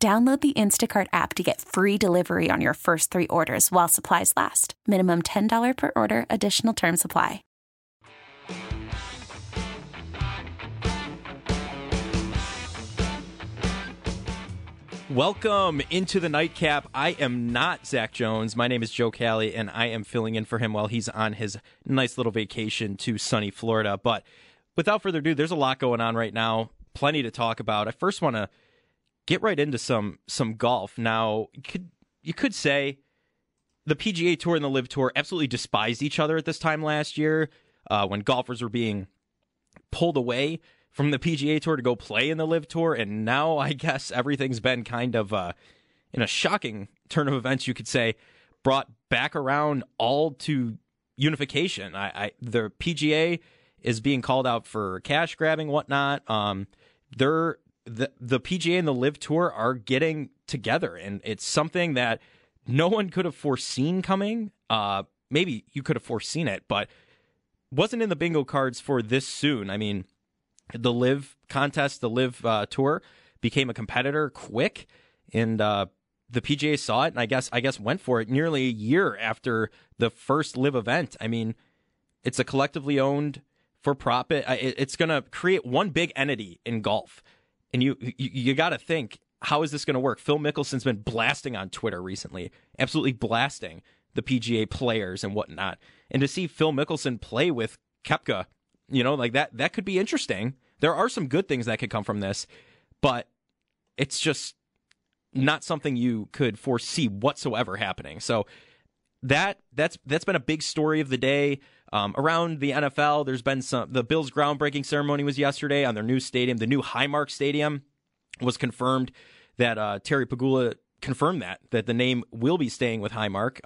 Download the Instacart app to get free delivery on your first three orders while supplies last. Minimum $10 per order. Additional terms apply. Welcome into the nightcap. I am not Zach Jones. My name is Joe Cali, and I am filling in for him while he's on his nice little vacation to sunny Florida. But without further ado, there's a lot going on right now. Plenty to talk about. I first want to get right into some golf. Now, you could say the PGA Tour and the LIV Tour absolutely despised each other at this time last year when golfers were being pulled away from the PGA Tour to go play in the LIV Tour, and now I guess everything's been kind of, in a shocking turn of events, you could say, brought back around all to unification. The PGA is being called out for cash grabbing, whatnot. The PGA and the LIV Tour are getting together, and it's something that no one could have foreseen coming. Maybe you could have foreseen it, but wasn't in the bingo cards for this soon. I mean, the LIV contest, the LIV Tour became a competitor quick, and the PGA saw it, and I guess went for it nearly a year after the first LIV event. I mean, it's a collectively owned for-profit. It's going to create one big entity in golf. And you got to think, how is this going to work? Phil Mickelson's been blasting on Twitter recently, absolutely blasting the PGA players and whatnot. And to see Phil Mickelson play with Kepka, like that could be interesting. There are some good things that could come from this, but it's just not something you could foresee whatsoever happening. So that's been a big story of the day. Around the NFL, there's been the Bills' groundbreaking ceremony was yesterday on their new stadium. The new Highmark Stadium was confirmed that Terry Pegula confirmed that the name will be staying with Highmark.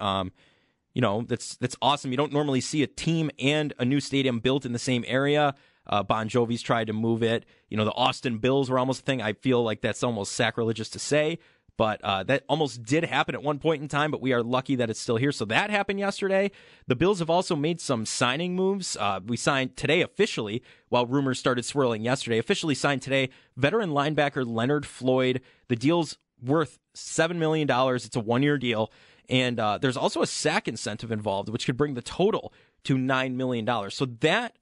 That's awesome. You don't normally see a team and a new stadium built in the same area. Bon Jovi's tried to move it. The Austin Bills were almost a thing. I feel like that's almost sacrilegious to say, but that almost did happen at one point in time, but we are lucky that it's still here. So that happened yesterday. The Bills have also made some signing moves. We signed today officially, while rumors started swirling yesterday, officially signed today, veteran linebacker Leonard Floyd. The deal's worth $7 million. It's a one-year deal. And there's also a sack incentive involved, which could bring the total to $9 million. So that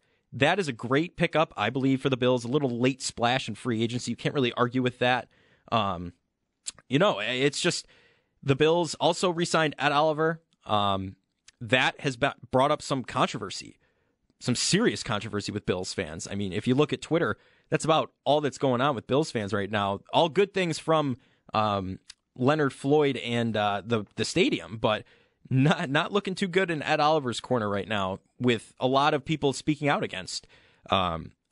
is a great pickup, I believe, for the Bills. A little late splash in free agency. You can't really argue with that. It's just the Bills also re-signed Ed Oliver. That has brought up some controversy, some serious controversy with Bills fans. I mean, if you look at Twitter, that's about all that's going on with Bills fans right now. All good things from Leonard Floyd and the stadium, but not looking too good in Ed Oliver's corner right now, with a lot of people speaking out against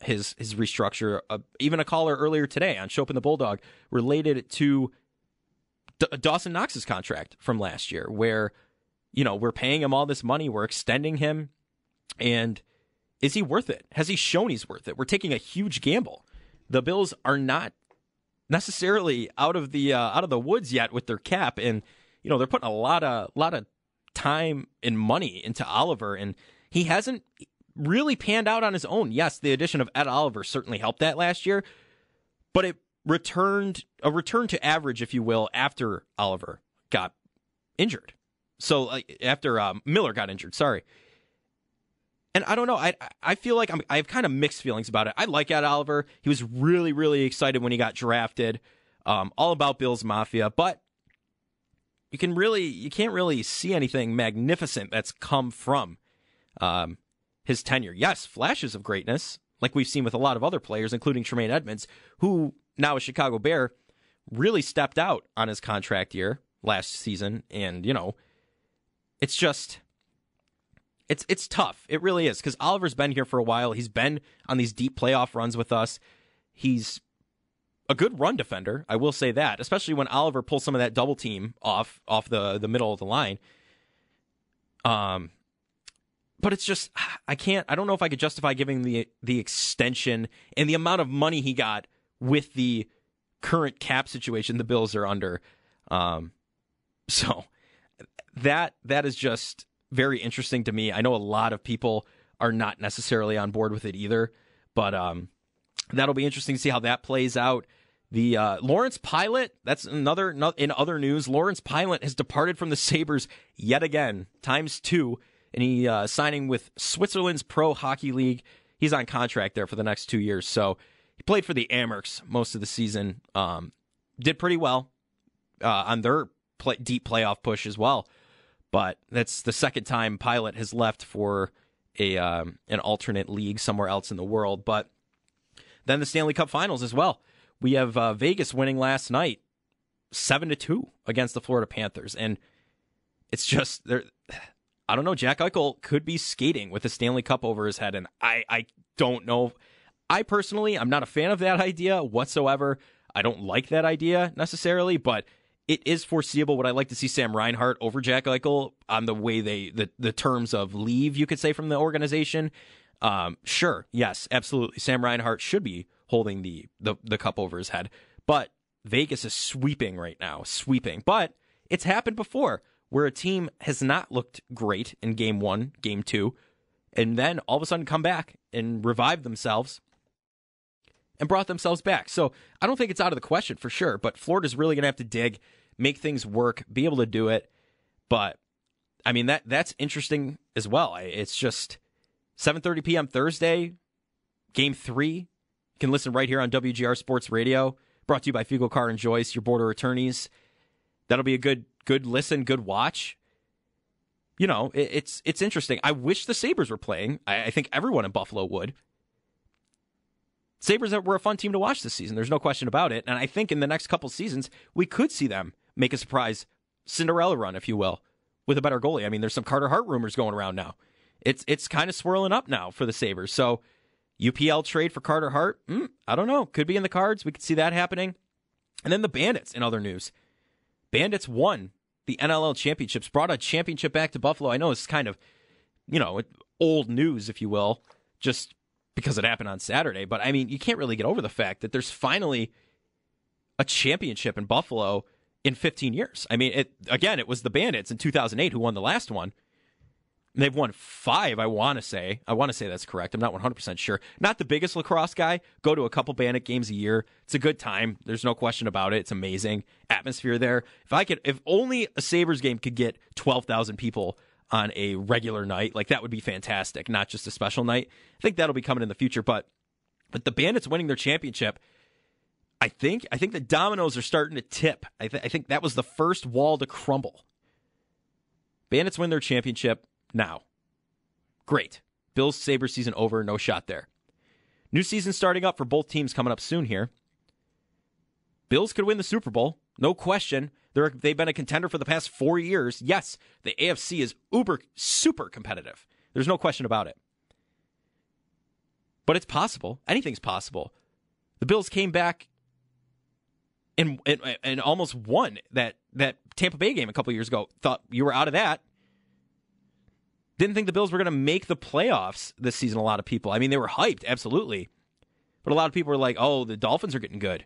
his restructure. Even a caller earlier today on Chopin the Bulldog related it to Dawson Knox's contract from last year, where, we're paying him all this money, we're extending him, and is he worth it? Has he shown he's worth it? We're taking a huge gamble. The Bills are not necessarily out of the woods yet with their cap, and they're putting a lot of time and money into Oliver, and he hasn't really panned out on his own. Yes, the addition of Ed Oliver certainly helped that last year, but it returned to average, if you will, after Oliver got injured. So after Miller got injured, sorry. And I don't know. I feel like I have kind of mixed feelings about it. I like Ed Oliver. He was really, really excited when he got drafted. All about Bills Mafia, but you can't really see anything magnificent that's come from his tenure. Yes, flashes of greatness, like we've seen with a lot of other players, including Tremaine Edmonds, who, now a Chicago Bear, really stepped out on his contract year last season. And, it's just, it's tough. It really is, because Oliver's been here for a while. He's been on these deep playoff runs with us. He's a good run defender. I will say that, especially when Oliver pulls some of that double team off the middle of the line. But it's just, I don't know if I could justify giving the extension and the amount of money he got with the current cap situation the Bills are under. So that is just very interesting to me. I know a lot of people are not necessarily on board with it either, but that'll be interesting to see how that plays out. The Lawrence Pilot, that's another, in other news, Lawrence Pilot has departed from the Sabres yet again, times 2, and he signing with Switzerland's Pro Hockey League. He's on contract there for the next 2 years. So he played for the Amherst most of the season, did pretty well on their deep playoff push as well. But that's the second time Pilot has left for an alternate league somewhere else in the world. But then the Stanley Cup Finals as well. We have Vegas winning last night 7-2 against the Florida Panthers. And it's just, I don't know, Jack Eichel could be skating with the Stanley Cup over his head, and I don't know. I personally, I'm not a fan of that idea whatsoever. I don't like that idea necessarily, but it is foreseeable. Would I like to see Sam Reinhart over Jack Eichel on the way the terms of leave, you could say, from the organization? Sure, yes, absolutely. Sam Reinhart should be holding the cup over his head. But Vegas is sweeping right now, sweeping. But it's happened before where a team has not looked great in Game 1, Game 2, and then all of a sudden come back and revive themselves and brought themselves back. So I don't think it's out of the question for sure, but Florida's really going to have to dig, make things work, be able to do it. But, I mean, that's interesting as well. It's just 7:30 p.m. Thursday, Game 3. You can listen right here on WGR Sports Radio, brought to you by Fiegel Carr and Joyce, your border attorneys. That'll be a good listen, good watch. You know, it's interesting. I wish the Sabres were playing. I think everyone in Buffalo would. Sabres were a fun team to watch this season. There's no question about it. And I think in the next couple seasons, we could see them make a surprise Cinderella run, if you will, with a better goalie. I mean, there's some Carter Hart rumors going around now. It's kind of swirling up now for the Sabres. So UPL trade for Carter Hart, I don't know. Could be in the cards. We could see that happening. And then the Bandits, in other news. Bandits won the NLL championships, brought a championship back to Buffalo. I know it's kind of, old news, if you will, just because it happened on Saturday. But, I mean, you can't really get over the fact that there's finally a championship in Buffalo in 15 years. I mean, it was the Bandits in 2008 who won the last one. They've won 5, I want to say. I want to say that's correct. I'm not 100% sure. Not the biggest lacrosse guy. Go to a couple Bandit games a year. It's a good time. There's no question about it. It's amazing. Atmosphere there. If only a Sabres game could get 12,000 people on a regular night, like, that would be fantastic, not just a special night. I think that'll be coming in the future, but the Bandits winning their championship, I think the dominoes are starting to tip. I think that was the first wall to crumble. Bandits win their championship now. Great. Bills Sabres season over, no shot there. New season starting up for both teams coming up soon here. Bills could win the Super Bowl, no question. They've been a contender for the past 4 years. Yes, the AFC is super competitive. There's no question about it. But it's possible. Anything's possible. The Bills came back and almost won that Tampa Bay game a couple years ago. Thought you were out of that. Didn't think the Bills were going to make the playoffs this season, a lot of people. I mean, they were hyped, absolutely. But a lot of people were like, oh, the Dolphins are getting good.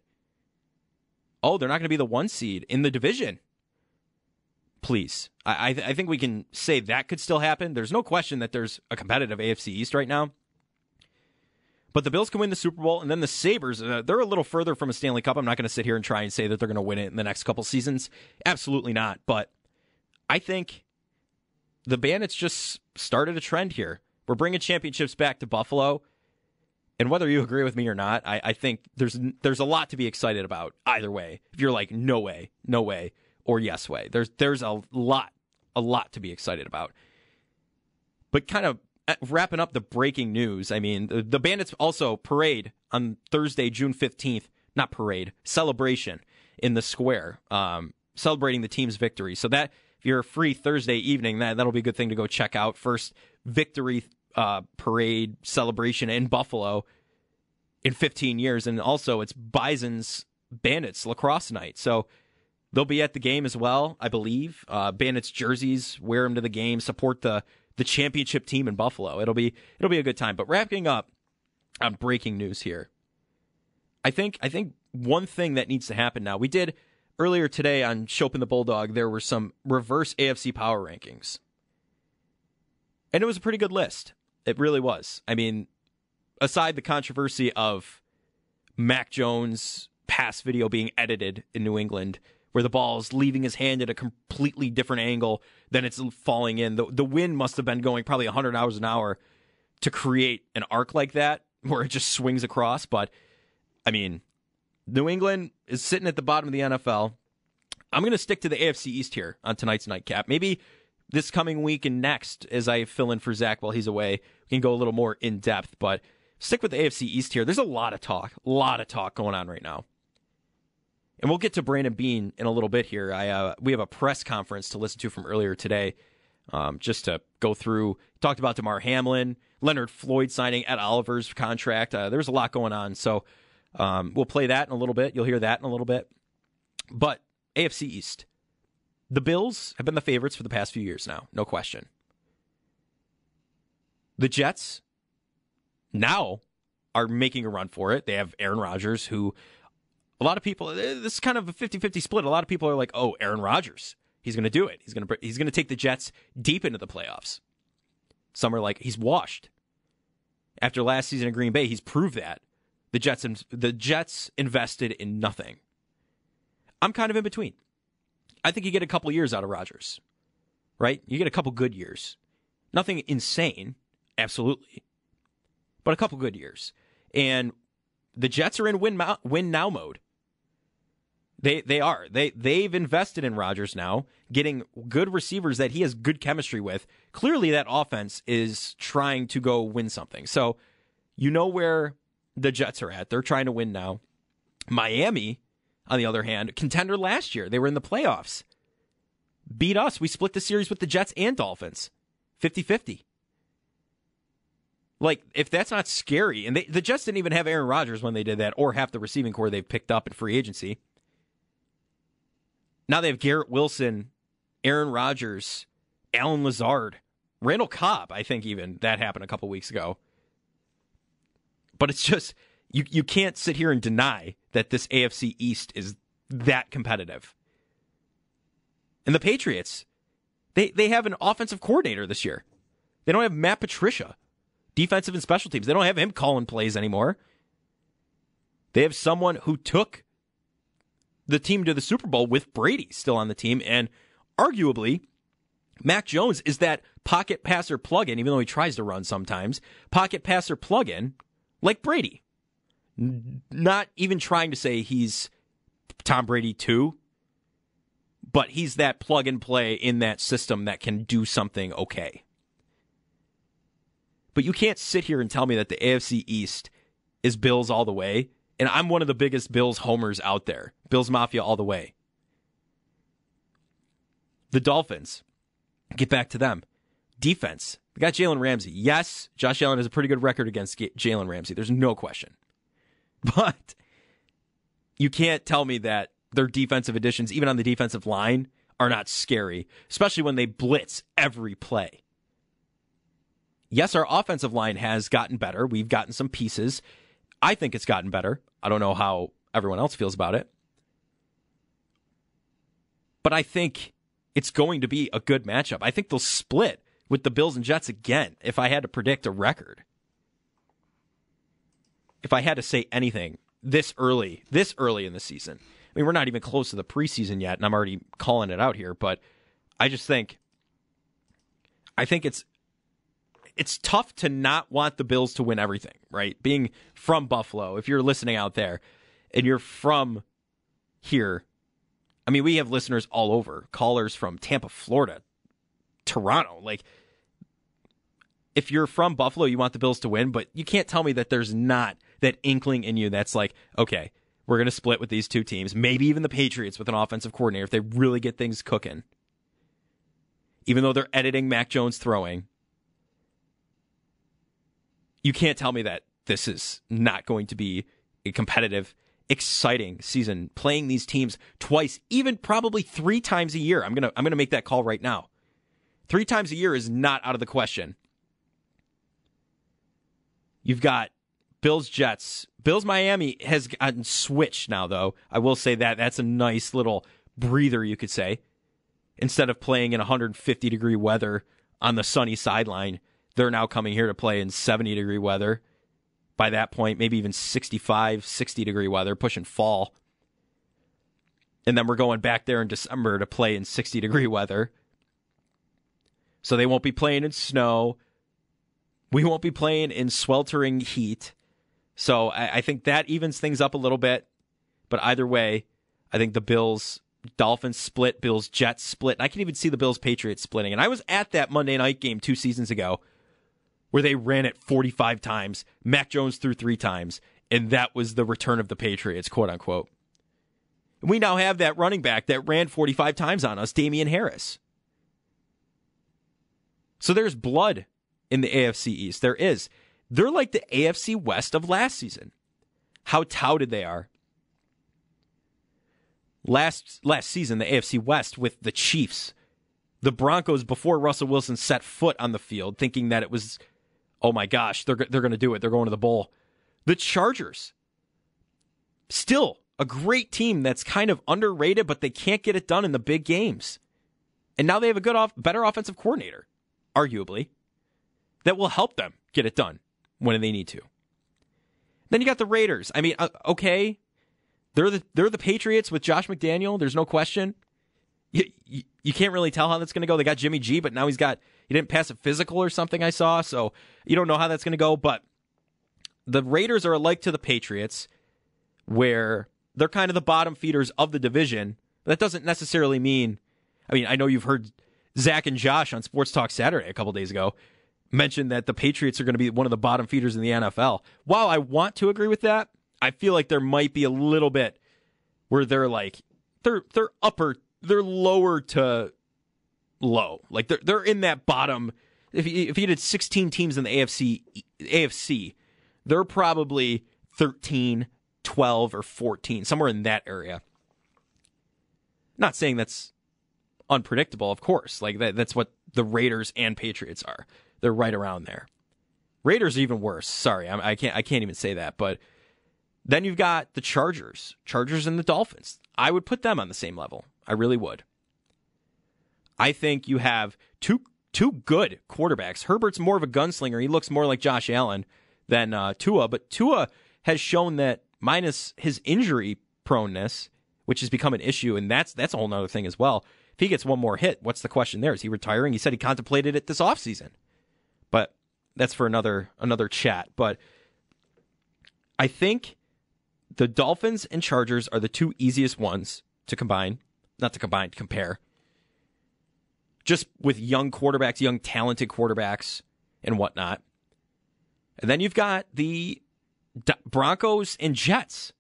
Oh, they're not going to be the 1 seed in the division. Please. I think we can say that could still happen. There's no question that there's a competitive AFC East right now. But the Bills can win the Super Bowl, and then the Sabres, they're a little further from a Stanley Cup. I'm not going to sit here and try and say that they're going to win it in the next couple seasons. Absolutely not. But I think the Bandits just started a trend here. We're bringing championships back to Buffalo. And whether you agree with me or not, I think there's a lot to be excited about either way. If you're like, no way, or yes way, there's a lot to be excited about. But kind of wrapping up the breaking news, I mean, the Bandits also parade on Thursday, June 15th, not parade, celebration in the square, celebrating the team's victory. So that, if you're free Thursday evening, that'll be a good thing to go check out. First victory parade celebration in Buffalo in 15 years, and also it's Bison's Bandits lacrosse night. So they'll be at the game as well, I believe. Bandits jerseys, wear them to the game, support the championship team in Buffalo. It'll be a good time. But wrapping up on breaking news here, I think one thing that needs to happen now. We did earlier today on Chopin the Bulldog, there were some reverse AFC power rankings. And it was a pretty good list. It really was. I mean, aside the controversy of Mac Jones' pass video being edited in New England, where the ball's leaving his hand at a completely different angle than it's falling in. The wind must have been going probably 100 miles an hour to create an arc like that, where it just swings across. But, I mean, New England is sitting at the bottom of the NFL. I'm going to stick to the AFC East here on tonight's nightcap. Maybe this coming week and next, as I fill in for Zach while he's away, we can go a little more in-depth, but stick with the AFC East here. There's a lot of talk going on right now. And we'll get to Brandon Beane in a little bit here. We have a press conference to listen to from earlier today, just to go through. Talked about DeMar Hamlin, Leonard Floyd signing Ed Oliver's contract. There's a lot going on, so we'll play that in a little bit. You'll hear that in a little bit. But AFC East. The Bills have been the favorites for the past few years now, no question. The Jets now are making a run for it. They have Aaron Rodgers, who a lot of people, this is kind of a 50-50 split. A lot of people are like, oh, Aaron Rodgers, he's going to do it. He's going to take the Jets deep into the playoffs. Some are like, he's washed. After last season in Green Bay, he's proved that. The Jets invested in nothing. I'm kind of in between. I think you get a couple years out of Rodgers, right? You get a couple good years. Nothing insane, absolutely, but a couple good years. And the Jets are in win now mode. They are. They've invested in Rodgers now, getting good receivers that he has good chemistry with. Clearly, that offense is trying to go win something. So you know where the Jets are at. They're trying to win now. Miami, on the other hand, contender last year. They were in the playoffs. Beat us. We split the series with the Jets and Dolphins. 50-50. Like, if that's not scary, and the Jets didn't even have Aaron Rodgers when they did that, or half the receiving corps they've picked up in free agency. Now they have Garrett Wilson, Aaron Rodgers, Alan Lazard, Randall Cobb, I think even. That happened a couple weeks ago. But it's just, you can't sit here and deny that this AFC East is that competitive. And the Patriots, they have an offensive coordinator this year. They don't have Matt Patricia. Defensive and special teams. They don't have him calling plays anymore. They have someone who took the team to the Super Bowl with Brady still on the team. And arguably, Mac Jones is that pocket passer plug-in, even though he tries to run sometimes. Pocket passer plug-in like Brady. Not even trying to say he's Tom Brady 2, but he's that plug-and-play in that system that can do something okay. But you can't sit here and tell me that the AFC East is Bills all the way. And I'm one of the biggest Bills homers out there. Bills Mafia all the way. The Dolphins. Get back to them. Defense. They got Jalen Ramsey. Yes, Josh Allen has a pretty good record against Jalen Ramsey. There's no question. But you can't tell me that their defensive additions, even on the defensive line, are not scary. Especially when they blitz every play. Yes, our offensive line has gotten better. We've gotten some pieces. I think it's gotten better. I don't know how everyone else feels about it. But I think it's going to be a good matchup. I think they'll split with the Bills and Jets again if I had to predict a record. If I had to say anything this early in the season. I mean, we're not even close to the preseason yet, and I'm already calling it out here, but I think it's tough to not want the Bills to win everything, right? Being from Buffalo, if you're listening out there and you're from here, I mean, we have listeners all over, callers from Tampa, Florida, Toronto. Like, if you're from Buffalo, you want the Bills to win, but you can't tell me that there's not that inkling in you that's like, okay, we're going to split with these two teams, maybe even the Patriots with an offensive coordinator if they really get things cooking. Even though they're editing Mac Jones throwing, you can't tell me that this is not going to be a competitive exciting season playing these teams twice, even probably three times a year. I'm gonna make that call right now. 3 times a year is not out of the question. You've got Bills, Jets. Bills, Miami has gotten switched now, though. I will say that. That's a nice little breather, you could say. Instead of playing in 150-degree weather on the sunny sideline, they're now coming here to play in 70-degree weather. By that point, maybe even 65, 60-degree weather, pushing fall. And then we're going back there in December to play in 60-degree weather. So they won't be playing in snow. We won't be playing in sweltering heat. So I think that evens things up a little bit. But either way, I think the Bills-Dolphins split, Bills-Jets split. And I can even see the Bills-Patriots splitting. And I was at that Monday night game 2 seasons ago where they ran it 45 times. Mac Jones threw 3 times. And that was the return of the Patriots, quote-unquote. We now have that running back that ran 45 times on us, Damian Harris. So there's blood in the AFC East. There is. They're like the AFC West of last season. How touted they are. Last season, the AFC West with the Chiefs, the Broncos before Russell Wilson set foot on the field, thinking that it was, oh my gosh, they're going to do it. They're going to the bowl. The Chargers, still a great team that's kind of underrated, but they can't get it done in the big games. And now they have a better offensive coordinator. Arguably, that will help them get it done when they need to. Then you got the Raiders. I mean, okay, they're the Patriots with Josh McDaniel. There's no question. You can't really tell how that's going to go. They got Jimmy G, but now he didn't pass a physical or something I saw, so you don't know how that's going to go. But the Raiders are alike to the Patriots, where they're kind of the bottom feeders of the division. That doesn't necessarily mean. I mean, I know you've heard Zach and Josh on Sports Talk Saturday a couple days ago mentioned that the Patriots are going to be one of the bottom feeders in the NFL. While I want to agree with that, I feel like there might be a little bit where they're like they're lower to low. Like they're in that bottom. If you did 16 teams in the AFC, they're probably 13, 12 or 14, somewhere in that area. Not saying that's unpredictable, of course. Like that's what the Raiders and Patriots are. They're right around there. Raiders are even worse. Sorry, I can't even say that. But then you've got the Chargers and the Dolphins. I would put them on the same level. I really would. I think you have two good quarterbacks. Herbert's more of a gunslinger. He looks more like Josh Allen than Tua. But Tua has shown that, minus his injury proneness, which has become an issue, and that's a whole nother thing as well. If he gets one more hit, what's the question there? Is he retiring? He said he contemplated it this offseason. But that's for another chat. But I think the Dolphins and Chargers are the two easiest ones to combine. Not to combine, to compare. Just with young quarterbacks, young talented quarterbacks and whatnot. And then you've got the Broncos and Jets.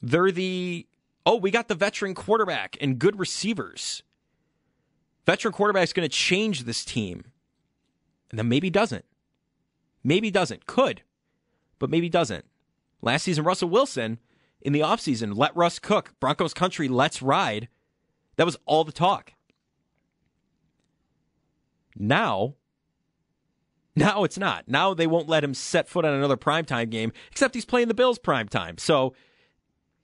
They're the... Oh, we got the veteran quarterback and good receivers. Veteran quarterback's going to change this team. And then maybe doesn't. Maybe doesn't. Could. But maybe doesn't. Last season, Russell Wilson, in the offseason, let Russ cook. Broncos country, let's ride. That was all the talk. Now it's not. Now they won't let him set foot on another primetime game, except he's playing the Bills primetime. So...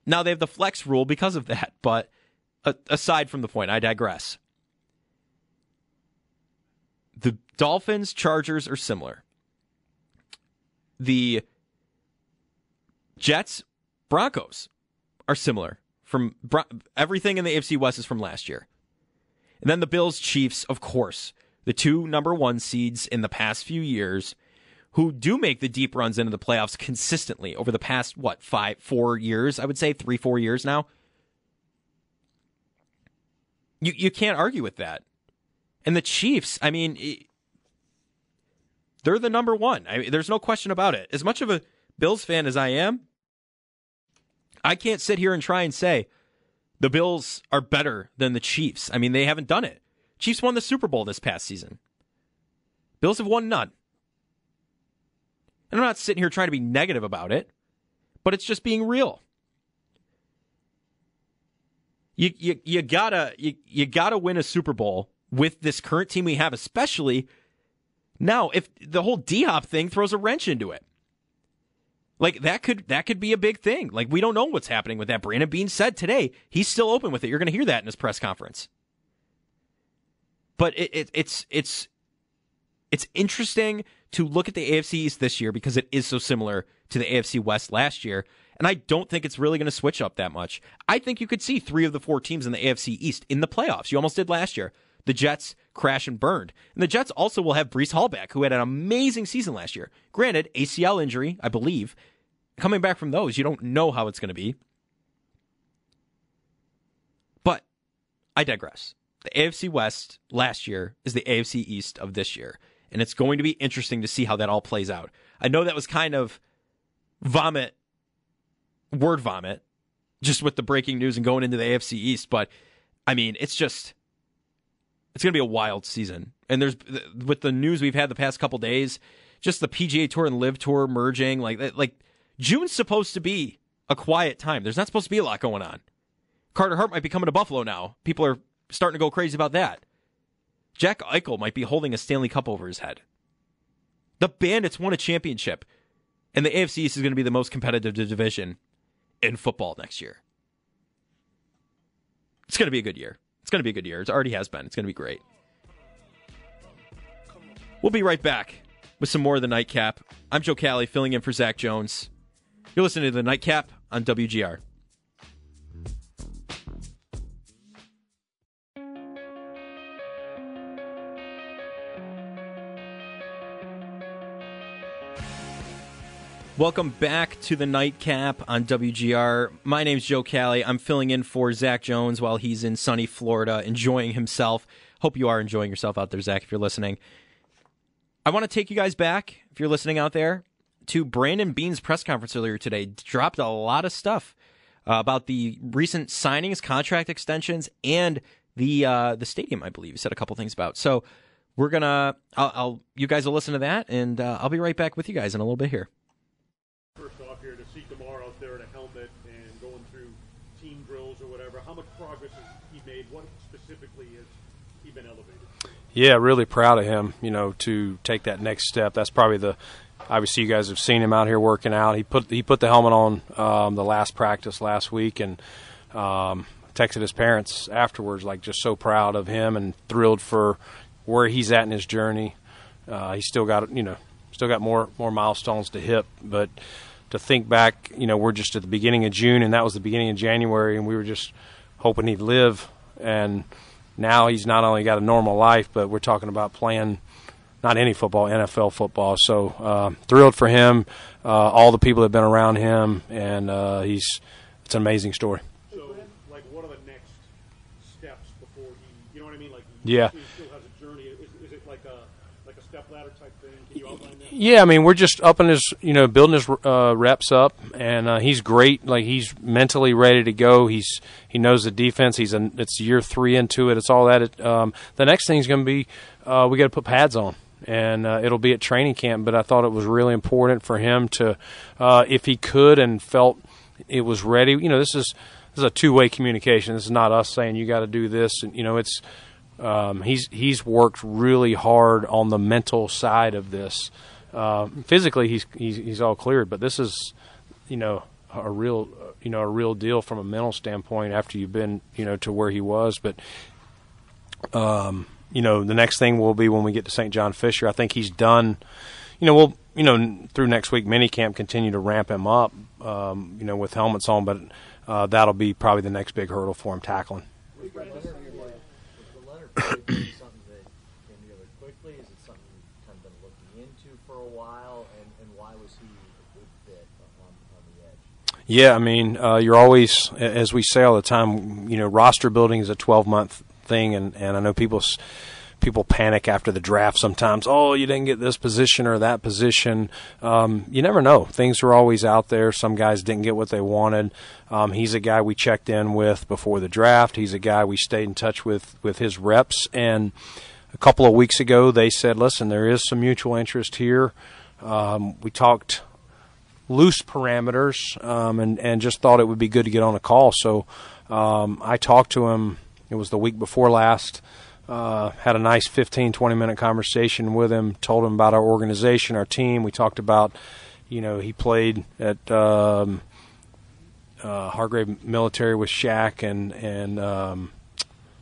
now they have the flex rule because of that, but aside from the point, I digress. The Dolphins, Chargers are similar. The Jets, Broncos are similar. From everything in the AFC West is from last year. And then the Bills, Chiefs, of course, the two number one seeds in the past few years, who do make the deep runs into the playoffs consistently over the past, 4 years? I would say 3-4 years now. You can't argue with that. And the Chiefs, I mean, they're the number one. There's no question about it. As much of a Bills fan as I am, I can't sit here and try and say the Bills are better than the Chiefs. I mean, they haven't done it. Chiefs won the Super Bowl this past season. Bills have won none. And I'm not sitting here trying to be negative about it, but it's just being real. You gotta win a Super Bowl with this current team we have, especially now if the whole D-Hop thing throws a wrench into it. Like that could be a big thing. Like we don't know what's happening with that. Brandon Beane said today he's still open with it. You're going to hear that in his press conference. But it's interesting to look at the AFC East this year because it is so similar to the AFC West last year. And I don't think it's really going to switch up that much. I think you could see 3 of the 4 teams in the AFC East in the playoffs. You almost did last year. The Jets crash and burned. And the Jets also will have Breece Hall back, who had an amazing season last year. Granted, ACL injury, I believe. Coming back from those, you don't know how it's going to be. But I digress. The AFC West last year is the AFC East of this year. And it's going to be interesting to see how that all plays out. I know that was kind of word vomit, just with the breaking news and going into the AFC East. But, I mean, it's going to be a wild season. And there's with the news we've had the past couple days, just the PGA Tour and LIV Tour merging. Like June's supposed to be a quiet time. There's not supposed to be a lot going on. Carter Hart might be coming to Buffalo now. People are starting to go crazy about that. Jack Eichel might be holding a Stanley Cup over his head. The Bandits won a championship. And the AFC East is going to be the most competitive division in football next year. It's going to be a good year. It's going to be a good year. It already has been. It's going to be great. We'll be right back with some more of the Nightcap. I'm Joe Cali, filling in for Zach Jones. You're listening to the Nightcap on WGR. Welcome back to the Nightcap on WGR. My name's Joe Cali. I'm filling in for Zach Jones while he's in sunny Florida enjoying himself. Hope you are enjoying yourself out there, Zach, if you're listening. I want to take you guys back, if you're listening out there, to Brandon Beane's press conference earlier today. Dropped a lot of stuff about the recent signings, contract extensions, and the stadium, I believe. He said a couple things about. So we're going to, you guys will listen to that, and I'll be right back with you guys in a little bit here. First off here, to see Damar out there in a helmet and going through team drills or whatever, how much progress has he made? What specifically has he been elevated? Yeah, really proud of him, you know, to take that next step. That's probably obviously you guys have seen him out here working out. He put the helmet on the last practice last week and texted his parents afterwards, like just so proud of him and thrilled for where he's at in his journey. He's still got, you know, more milestones to hit, but to think back, you know, we're just at the beginning of June, and that was the beginning of January, and we were just hoping he'd live. And now he's not only got a normal life, but we're talking about playing not any football, NFL football. So thrilled for him, all the people that have been around him, and it's an amazing story. So, like, what are the next steps before he, you know what I mean? Like, yeah. He still has a journey. Is it like a step ladder type thing? Can you outline that? Yeah, I mean, we're just upping his, you know, building his reps up, and he's great. Like, he's mentally ready to go. He knows the defense. It's year 3 into it. It's all that. The next thing is going to be we got to put pads on, and it'll be at training camp. But I thought it was really important for him to, if he could and felt it was ready. You know, this is a two-way communication. This is not us saying you got to do this, and you know it's. He's worked really hard on the mental side of this. Physically, he's all cleared, but this is, you know, a real deal from a mental standpoint. After you've been, you know, to where he was, but you know, the next thing will be when we get to St. John Fisher. I think he's done. You know, we'll, you know, through next week minicamp continue to ramp him up. You know, with helmets on, but that'll be probably the next big hurdle for him tackling. Something that came together quickly? Is it something you've kind of been looking into for a while? And why was he a good fit on the edge? Yeah, I mean, you're always, as we say all the time, you know, roster building is a 12-month thing, and I know people panic after the draft sometimes. Oh, you didn't get this position or that position. You never know. Things are always out there. Some guys didn't get what they wanted. He's a guy we checked in with before the draft. He's a guy we stayed in touch with his reps. And a couple of weeks ago, they said, listen, there is some mutual interest here. We talked loose parameters, and just thought it would be good to get on a call. So I talked to him. It was the week before last. Had a nice 15, 20-minute conversation with him, told him about our organization, our team. We talked about, you know, he played at Hargrave Military with Shaq and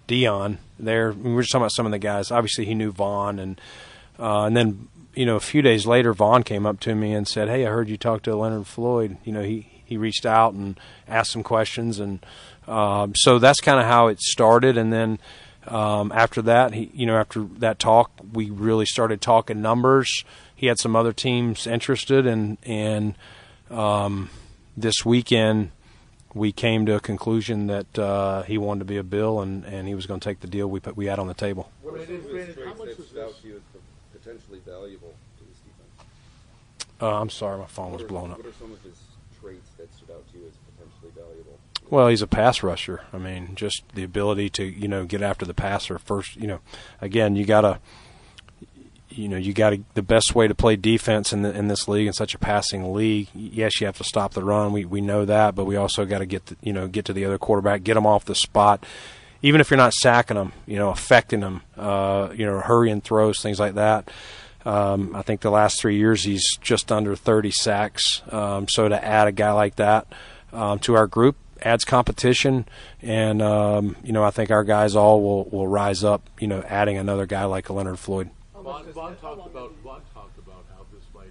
Dion there. We were just talking about some of the guys. Obviously, he knew Vaughn. And then, you know, a few days later, Vaughn came up to me and said, hey, I heard you talk to Leonard Floyd. You know, he reached out and asked some questions. And so that's kind of how it started. And then after that, after that talk, we really started talking numbers. He had some other teams interested, and this weekend we came to a conclusion that he wanted to be a Bill, and he was going to take the deal we had on the table. What are some of the traits that stood out to you as potentially valuable to this defense? I'm sorry, my phone was blown up. What are some of his traits that stood out to you as potentially valuable? Well, he's a pass rusher. I mean, just the ability to, you know, get after the passer first. You know, again, you gotta the best way to play defense in this league, in such a passing league. Yes, you have to stop the run. We know that, but we also got to get to the other quarterback, get them off the spot. Even if you're not sacking them, you know, affecting them, hurrying throws, things like that. I think the last 3 years he's just under 30 sacks. So to add a guy like that to our group adds competition, and I think our guys all will rise up, you know, adding another guy like Leonard Floyd. Von talked about how this might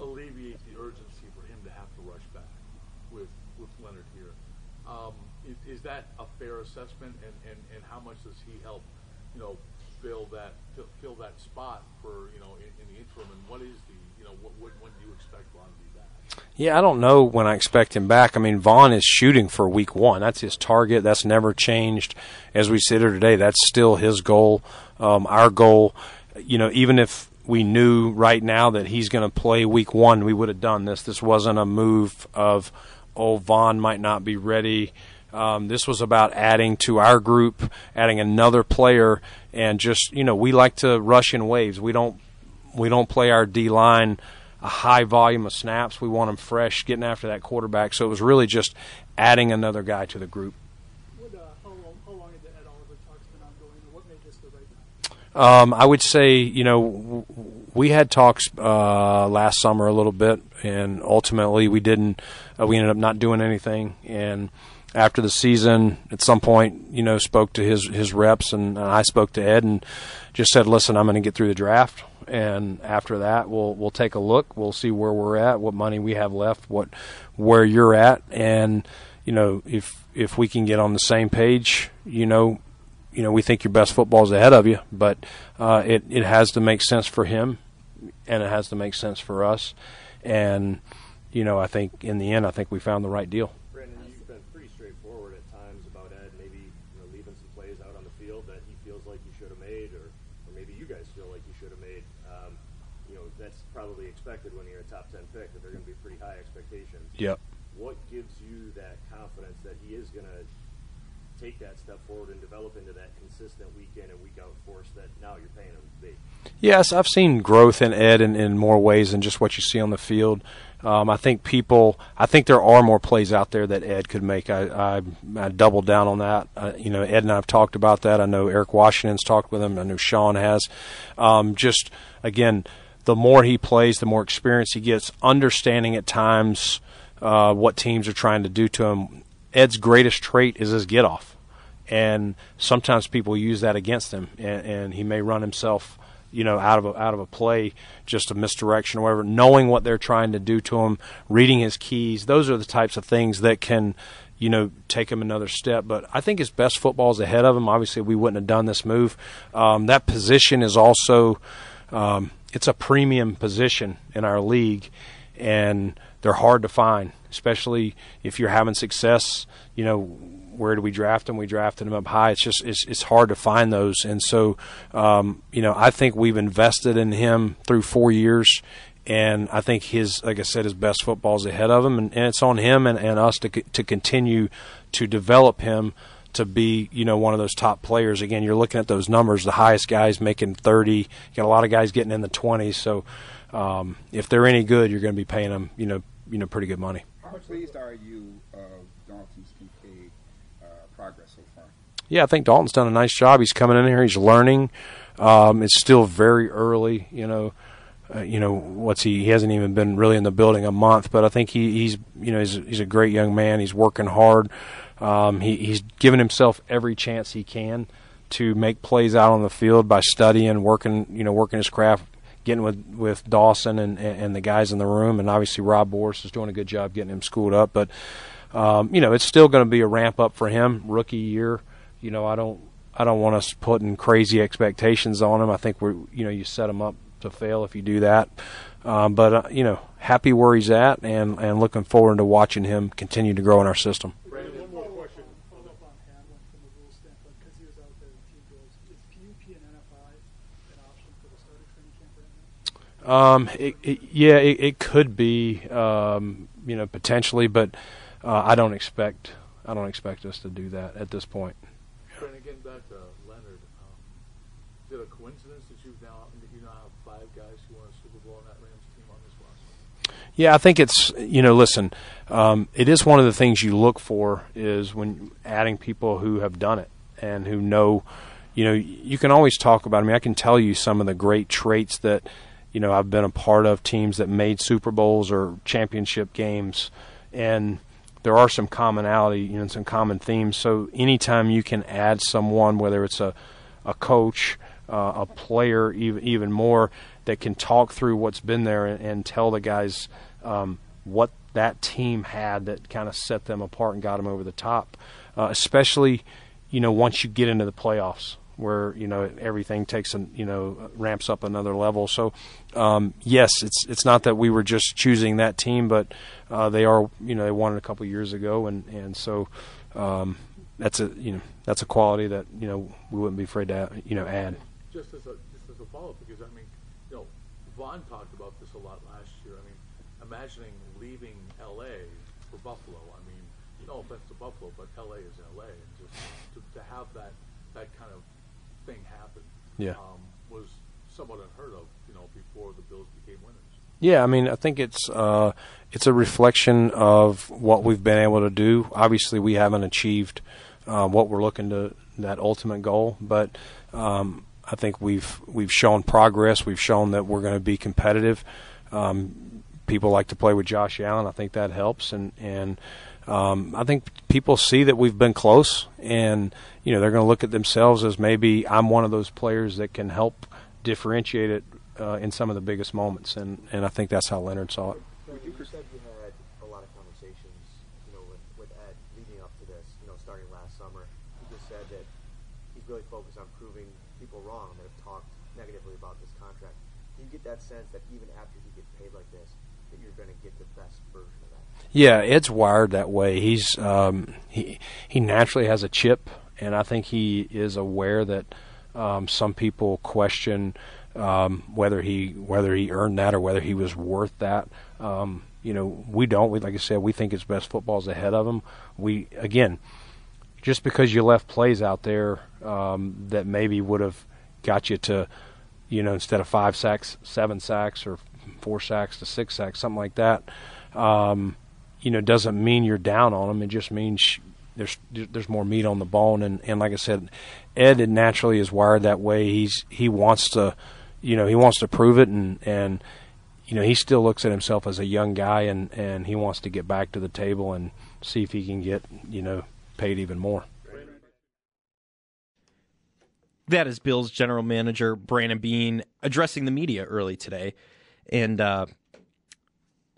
alleviate the urgency for him to have to rush back with Leonard here. Is that a fair assessment, and how much does he help, you know, fill that spot for, you know, in the interim, and what is the, you know, when do you expect Von to be back? Yeah, I don't know when I expect him back. I mean, Vaughn is shooting for week one. That's his target. That's never changed as we sit here today. That's still his goal, our goal. You know, even if we knew right now that he's going to play week one, we would have done this. This wasn't a move of, oh, Vaughn might not be ready. This was about adding to our group, adding another player, and just, you know, we like to rush in waves. We don't play our D-line a high volume of snaps. We want them fresh, getting after that quarterback. So it was really just adding another guy to the group. How long did the Ed Oliver talks been ongoing, and what made this the right time? I would say, you know, we had talks last summer a little bit, and ultimately we didn't. We ended up not doing anything, and after the season, at some point, you know, spoke to his reps, and I spoke to Ed and just said, listen, I'm going to get through the draft. And after that, we'll take a look. We'll see where we're at, what money we have left, where you're at, and, you know, if we can get on the same page, you know, we think your best football is ahead of you. But it has to make sense for him, and it has to make sense for us. And, you know, I think in the end, we found the right deal. Brandon, you've been pretty straightforward at times about Ed, maybe, you know, leaving some plays out on the field that he feels like he should have made, or maybe you guys feel like you should have made. You know, that's probably expected when you're a top 10 pick, that they're going to be pretty high expectations. Yep. What gives you that confidence that he is going to take that step forward and develop into that consistent week in and week out force that now you're paying him to be? Yes, I've seen growth in Ed in more ways than just what you see on the field. I think there are more plays out there that Ed could make. I doubled down on that. You know, Ed and I have talked about that. I know Eric Washington's talked with him. I know Sean has. Just, again, the more he plays, the more experience he gets, understanding at times what teams are trying to do to him. Ed's greatest trait is his get-off, and sometimes people use that against him, and he may run himself, you know, out of a play, just a misdirection or whatever, knowing what they're trying to do to him, reading his keys. Those are the types of things that can, you know, take him another step. But I think his best football is ahead of him. Obviously, we wouldn't have done this move. That position is also it's a premium position in our league, and they're hard to find, especially if you're having success. You know, where do we draft him? We drafted him up high. It's just it's hard to find those. And so, you know, I think we've invested in him through 4 years, and I think his best football is ahead of him, and it's on him and us to continue to develop him to be, you know, one of those top players. Again, you're looking at those numbers, the highest guys making 30. You got a lot of guys getting in the 20s. So if they're any good, you're going to be paying them, you know, pretty good money. How pleased are you of Dalton's Kincaid progress so far? Yeah, I think Dalton's done a nice job. He's coming in here. He's learning. It's still very early, he hasn't even been really in the building a month, but I think he's a great young man. He's working hard. He's given himself every chance he can to make plays out on the field by studying, working his craft, getting with Dawson and the guys in the room, and obviously Rob Boris is doing a good job getting him schooled up. But it's still going to be a ramp up for him, rookie year. I don't want us putting crazy expectations on him. I think you set him up to fail if you do that. But happy where he's at and looking forward to watching him continue to grow in our system. Brandon, one more question. Follow up on Hamlin from the rules standpoint, because he was out there in team goals. Is PUP and NFI an option for the starter training camp right now? It could be, potentially, but I don't expect us to do that at this point. Brandon, getting back to Leonard, is it a coincidence that you now have five guys who won a Super Bowl on that Rams team on this roster? Yeah, I think it's, it is one of the things you look for is when adding people who have done it and who know, you can always talk about, I can tell you some of the great traits that, I've been a part of teams that made Super Bowls or championship games, and there are some commonality, and some common themes. So anytime you can add someone, whether it's a coach, a player, even more, that can talk through what's been there and tell the guys what that team had that kind of set them apart and got them over the top, especially, once you get into the playoffs where, everything takes ramps up another level. So, yes, it's not that we were just choosing that team, but they are, they won it a couple of years ago. And so that's a quality that, we wouldn't be afraid to, add. Just as a follow-up, because, Von talked about this a lot last year. Imagining leaving L.A. for Buffalo. No offense to Buffalo, but L.A. is L.A. And just to have that kind of thing happen, was somewhat unheard of, before the Bills became winners. Yeah, I think it's a reflection of what we've been able to do. Obviously, we haven't achieved what we're looking to, that ultimate goal, but I think we've shown progress. We've shown that we're going to be competitive. People like to play with Josh Allen. I think that helps, and I think people see that we've been close, and they're going to look at themselves as maybe I'm one of those players that can help differentiate it in some of the biggest moments, and I think that's how Leonard saw it. You said you had a lot of conversations, with Ed leading up to this, starting last summer. You just said that he's really focused on proving people wrong that have talked negatively about this contract. Do you get that sense that even after he gets paid like this, that you're going to get the best version of that? Yeah, Ed's wired that way. He's he naturally has a chip, and I think he is aware that some people question whether he earned that or whether he was worth that. We don't. Like I said, we think his best football is ahead of him. Just because you left plays out there that maybe would have got you to, instead of 5 sacks, 7 sacks, or 4 sacks to 6 sacks, something like that. Doesn't mean you're down on them. It just means there's more meat on the bone. And like I said, Ed naturally is wired that way. He wants to prove it. And he still looks at himself as a young guy, and he wants to get back to the table and see if he can get, paid even more. That is Bills general manager Brandon Beane addressing the media early today. And,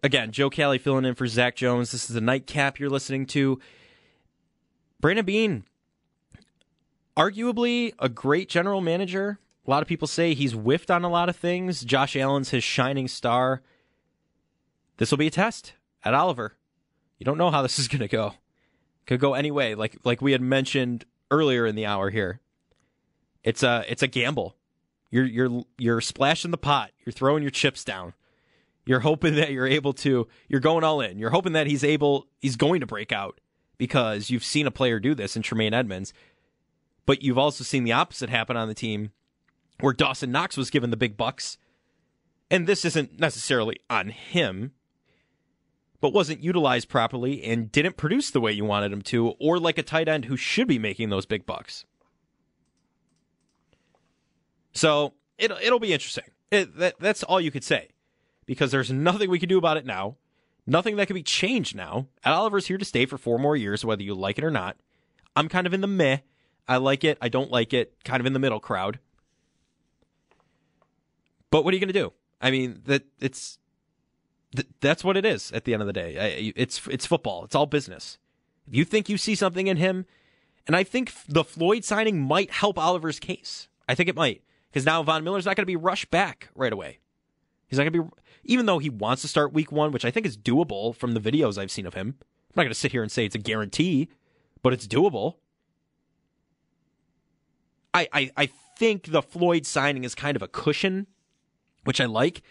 again, Joe Cali filling in for Zach Jones. This is a nightcap you're listening to. Brandon Beane, arguably a great general manager. A lot of people say he's whiffed on a lot of things. Josh Allen's his shining star. This will be a test at Oliver. You don't know how this is going to go. Could go any way, like we had mentioned earlier in the hour here. It's a gamble. You're splashing the pot. You're throwing your chips down. You're hoping that you're able to. You're going all in. You're hoping that he's going to break out. because you've seen a player do this in Tremaine Edmonds, but you've also seen the opposite happen on the team where Dawson Knox was given the big bucks, and this isn't necessarily on him, but wasn't utilized properly and didn't produce the way you wanted him to, or like a tight end who should be making those big bucks. So it'll be interesting. That's all you could say, because there's nothing we can do about it now, nothing that can be changed now. Ed Oliver's here to stay for 4 more years, whether you like it or not. I'm kind of in the meh. I like it. I don't like it. Kind of in the middle crowd. But what are you going to do? I mean, that's what it is at the end of the day. It's football. It's all business. If you think you see something in him, and I think the Floyd signing might help Oliver's case. I think it might, because now Von Miller's not going to be rushed back right away. He's not going to be, even though he wants to start week 1, which I think is doable from the videos I've seen of him. I'm not going to sit here and say it's a guarantee, but it's doable. I think the Floyd signing is kind of a cushion, which I like.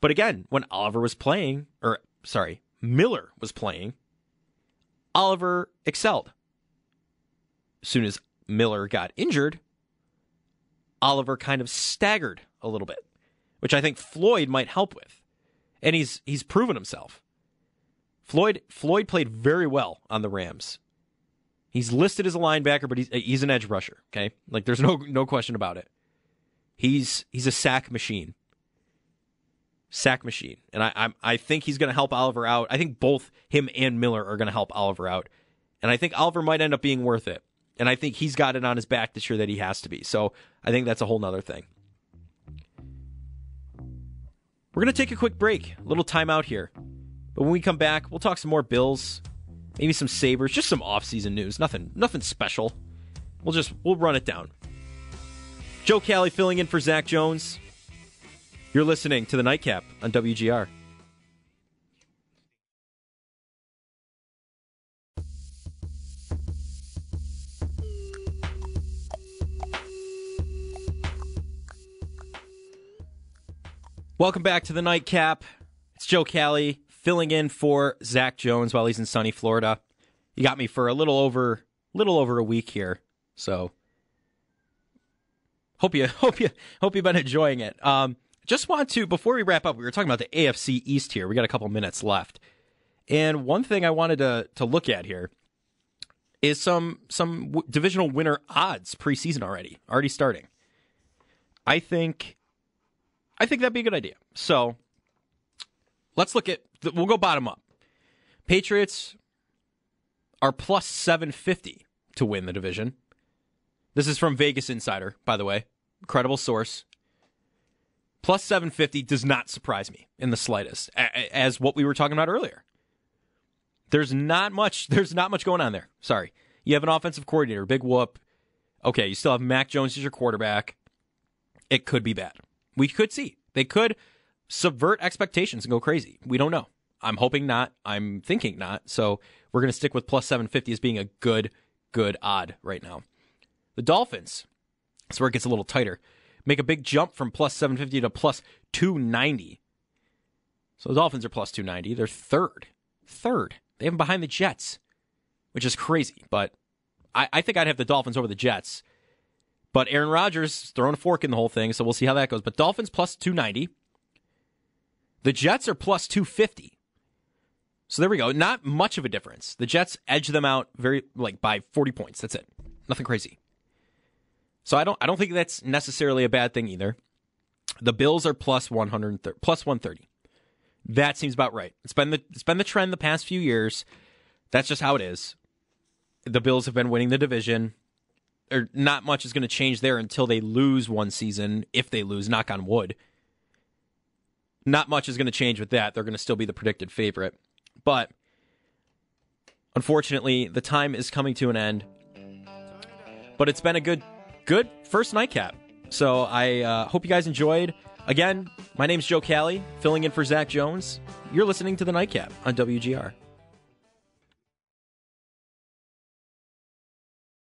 But again, when Miller was playing, Oliver excelled. As soon as Miller got injured, Oliver kind of staggered a little bit, which I think Floyd might help with. And he's proven himself. Floyd played very well on the Rams. He's listed as a linebacker, but he's an edge rusher, okay? Like, there's no question about it. He's a sack machine. And I think he's going to help Oliver out. I think both him and Miller are going to help Oliver out. And I think Oliver might end up being worth it. And I think he's got it on his back this year that he has to be. So I think that's a whole nother thing. We're going to take a quick break, a little timeout here. But when we come back, we'll talk some more Bills, maybe some Sabres, just some off-season news. Nothing special. We'll run it down. Joe Cali filling in for Zach Jones. You're listening to The Nightcap on WGR. Welcome back to The Nightcap. It's Joe Cali filling in for Zach Jones while he's in sunny Florida. You got me for a little over a week here, so hope you've been enjoying it. Just want to, before we wrap up, we were talking about the AFC East here. We got a couple minutes left, and one thing I wanted to look at here is some divisional winner odds preseason already starting. I think that'd be a good idea. So let's look at, we'll go bottom up. Patriots are plus 750 to win the division. This is from Vegas Insider, by the way. Credible source. Plus 750 does not surprise me in the slightest, as what we were talking about earlier. There's not much going on there. Sorry. You have an offensive coordinator, big whoop. Okay, you still have Mac Jones as your quarterback. It could be bad. We could see. They could subvert expectations and go crazy. We don't know. I'm hoping not. I'm thinking not. So we're going to stick with plus 750 as being a good odd right now. The Dolphins, that's where it gets a little tighter, make a big jump from plus 750 to plus 290. So the Dolphins are plus 290. They're third. They have them behind the Jets, which is crazy. But I think I'd have the Dolphins over the Jets. But Aaron Rodgers throwing a fork in the whole thing, so we'll see how that goes. But Dolphins plus 290. The Jets are plus 250. So there we go. Not much of a difference. The Jets edge them out by 40 points. That's it. Nothing crazy. So I don't think that's necessarily a bad thing either. The Bills are plus 130. That seems about right. It's been the trend the past few years. That's just how it is. The Bills have been winning the division. Or not much is going to change there until they lose one season. If they lose, knock on wood, not much is going to change with that. They're going to still be the predicted favorite. But unfortunately, the time is coming to an end. But it's been a good first nightcap. So I hope you guys enjoyed. Again, my name's Joe Cali, filling in for Zach Jones. You're listening to The Nightcap on WGR.